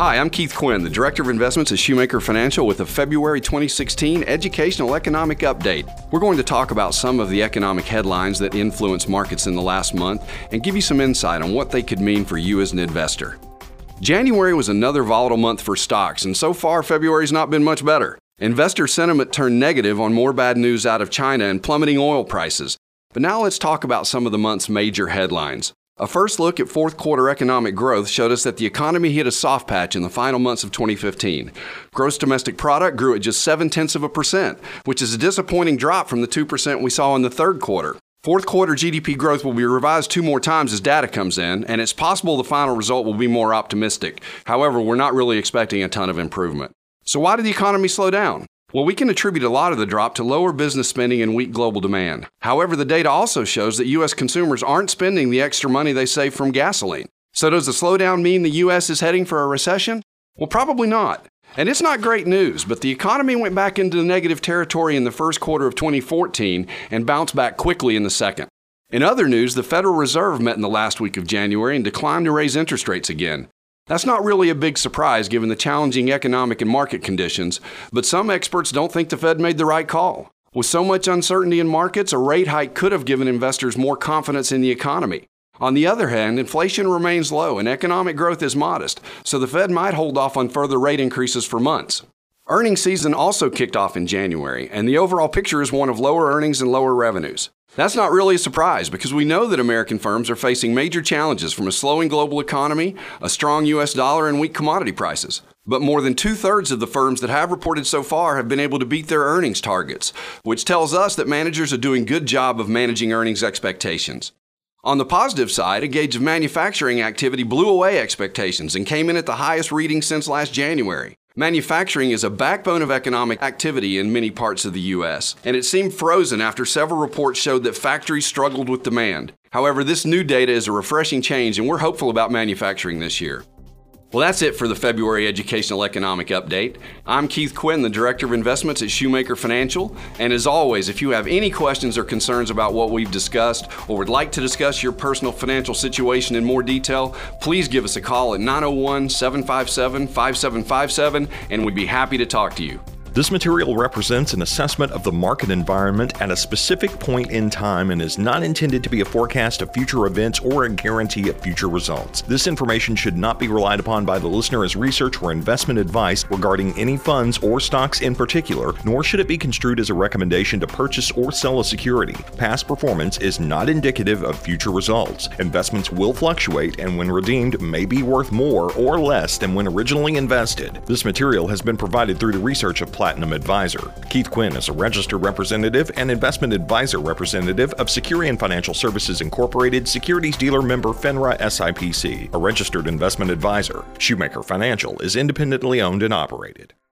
Hi, I'm Keith Quinn, the Director of Investments at Shoemaker Financial with a February 2016 Educational Economic Update. We're going to talk about some of the economic headlines that influenced markets in the last month and give you some insight on what they could mean for you as an investor. January was another volatile month for stocks, and so far February's not been much better. Investor sentiment turned negative on more bad news out of China and plummeting oil prices. But now let's talk about some of the month's major headlines. A first look at fourth quarter economic growth showed us that the economy hit a soft patch in the final months of 2015. Gross domestic product grew at just 0.7%, which is a disappointing drop from the 2% we saw in the third quarter. Fourth quarter GDP growth will be revised 2 more times as data comes in, and it's possible the final result will be more optimistic. However, we're not really expecting a ton of improvement. So why did the economy slow down? Well, we can attribute a lot of the drop to lower business spending and weak global demand. However, the data also shows that U.S. consumers aren't spending the extra money they save from gasoline. So does the slowdown mean the U.S. is heading for a recession? Well, probably not. And it's not great news, but the economy went back into negative territory in the first quarter of 2014 and bounced back quickly in the second. In other news, the Federal Reserve met in the last week of January and declined to raise interest rates again. That's not really a big surprise given the challenging economic and market conditions, but some experts don't think the Fed made the right call. With so much uncertainty in markets, a rate hike could have given investors more confidence in the economy. On the other hand, inflation remains low and economic growth is modest, so the Fed might hold off on further rate increases for months. Earnings season also kicked off in January, and the overall picture is one of lower earnings and lower revenues. That's not really a surprise because we know that American firms are facing major challenges from a slowing global economy, a strong U.S. dollar, and weak commodity prices. But more than 2/3 of the firms that have reported so far have been able to beat their earnings targets, which tells us that managers are doing a good job of managing earnings expectations. On the positive side, a gauge of manufacturing activity blew away expectations and came in at the highest reading since last January. Manufacturing is a backbone of economic activity in many parts of the U.S., and it seemed frozen after several reports showed that factories struggled with demand. However, this new data is a refreshing change, and we're hopeful about manufacturing this year. Well, that's it for the February Educational Economic Update. I'm Keith Quinn, the Director of Investments at Shoemaker Financial. And as always, if you have any questions or concerns about what we've discussed or would like to discuss your personal financial situation in more detail, please give us a call at 901-757-5757 and we'd be happy to talk to you. This material represents an assessment of the market environment at a specific point in time and is not intended to be a forecast of future events or a guarantee of future results. This information should not be relied upon by the listener as research or investment advice regarding any funds or stocks in particular, nor should it be construed as a recommendation to purchase or sell a security. Past performance is not indicative of future results. Investments will fluctuate and when redeemed may be worth more or less than when originally invested. This material has been provided through the research of Platinum Advisor. Keith Quinn is a registered representative and investment advisor representative of Securian Financial Services Incorporated, securities dealer member FINRA SIPC, a registered investment advisor. Shoemaker Financial is independently owned and operated.